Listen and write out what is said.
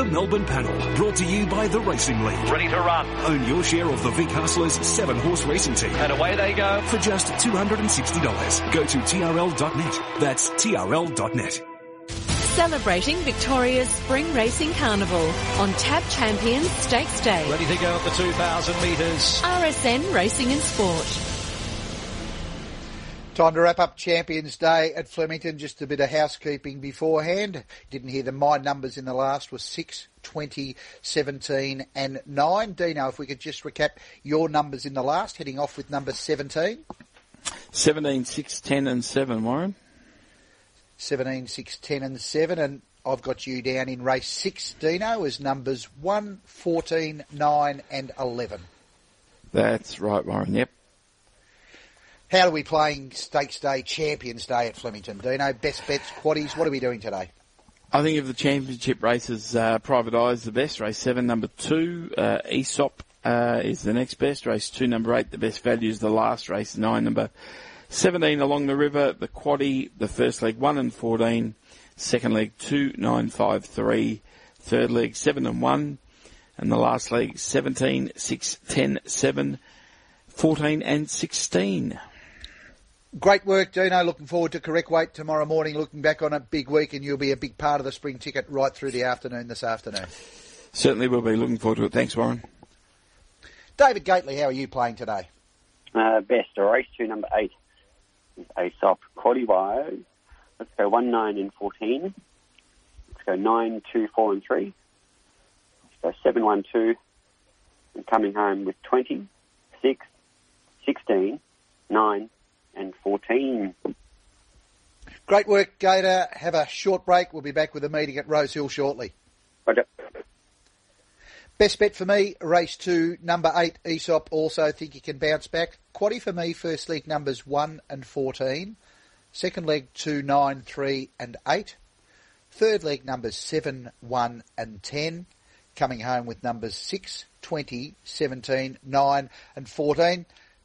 The Melbourne Panel, brought to you by the Racing League. Ready to run. Own your share of the Vic Hustlers 7-horse racing team. And away they go. For just $260. Go to trl.net. That's trl.net. Celebrating Victoria's Spring Racing Carnival on Tab Champions Stakes Day. Ready to go at the 2,000 metres. RSN Racing and Sport. Time to wrap up Champions Day at Flemington. Just a bit of housekeeping beforehand. Didn't hear the my numbers in the last was 6, 20, 17 and 9. Dino, if we could just recap your numbers in the last, heading off with number 17. 17, 6, 10 and 7, Warren. 17, 6, 10 and 7, and I've got you down in race 6, Dino, as numbers 1, 14, 9 and 11. That's right, Warren, yep. How are we playing Stakes Day, Champions Day at Flemington? Dino, best bets, quaddies, what are we doing today? I think of the championship races, Private Eye is the best, race 7, number 2, Aesop is the next best, race 2, number 8, the best value is the last, race 9, number 17 Along the River, the quaddie, the first leg 1 and 14, second leg 2, 9, 5, 3, third leg 7 and 1, and the last leg 17, 6, 10, 7, 14 and 16. Great work, Dino. Looking forward to correct weight tomorrow morning. Looking back on a big week, and you'll be a big part of the spring ticket right through the afternoon this afternoon. Certainly will be. Looking forward to it. Thanks, Warren. David Gately, how are you playing today? Best. Race 2, number 8. Aesop Quaddiwire. Let's go 1, 9 and 14. Let's go 9, 2, 4 and 3. Let's go 7, 1, 2. And coming home with 20, 6, 16, 9 and 14. Great work, Gator. Have a short break. We'll be back with a meeting at Rose Hill shortly. Okay. Best bet for me, race 2, number 8, Aesop. Also think he can bounce back. Quaddie for me, first leg numbers 1 and 14. Second leg 2, 9, 3 and 8. Third leg numbers 7, 1 and 10. Coming home with numbers 6, 20, 17, 9 and 14.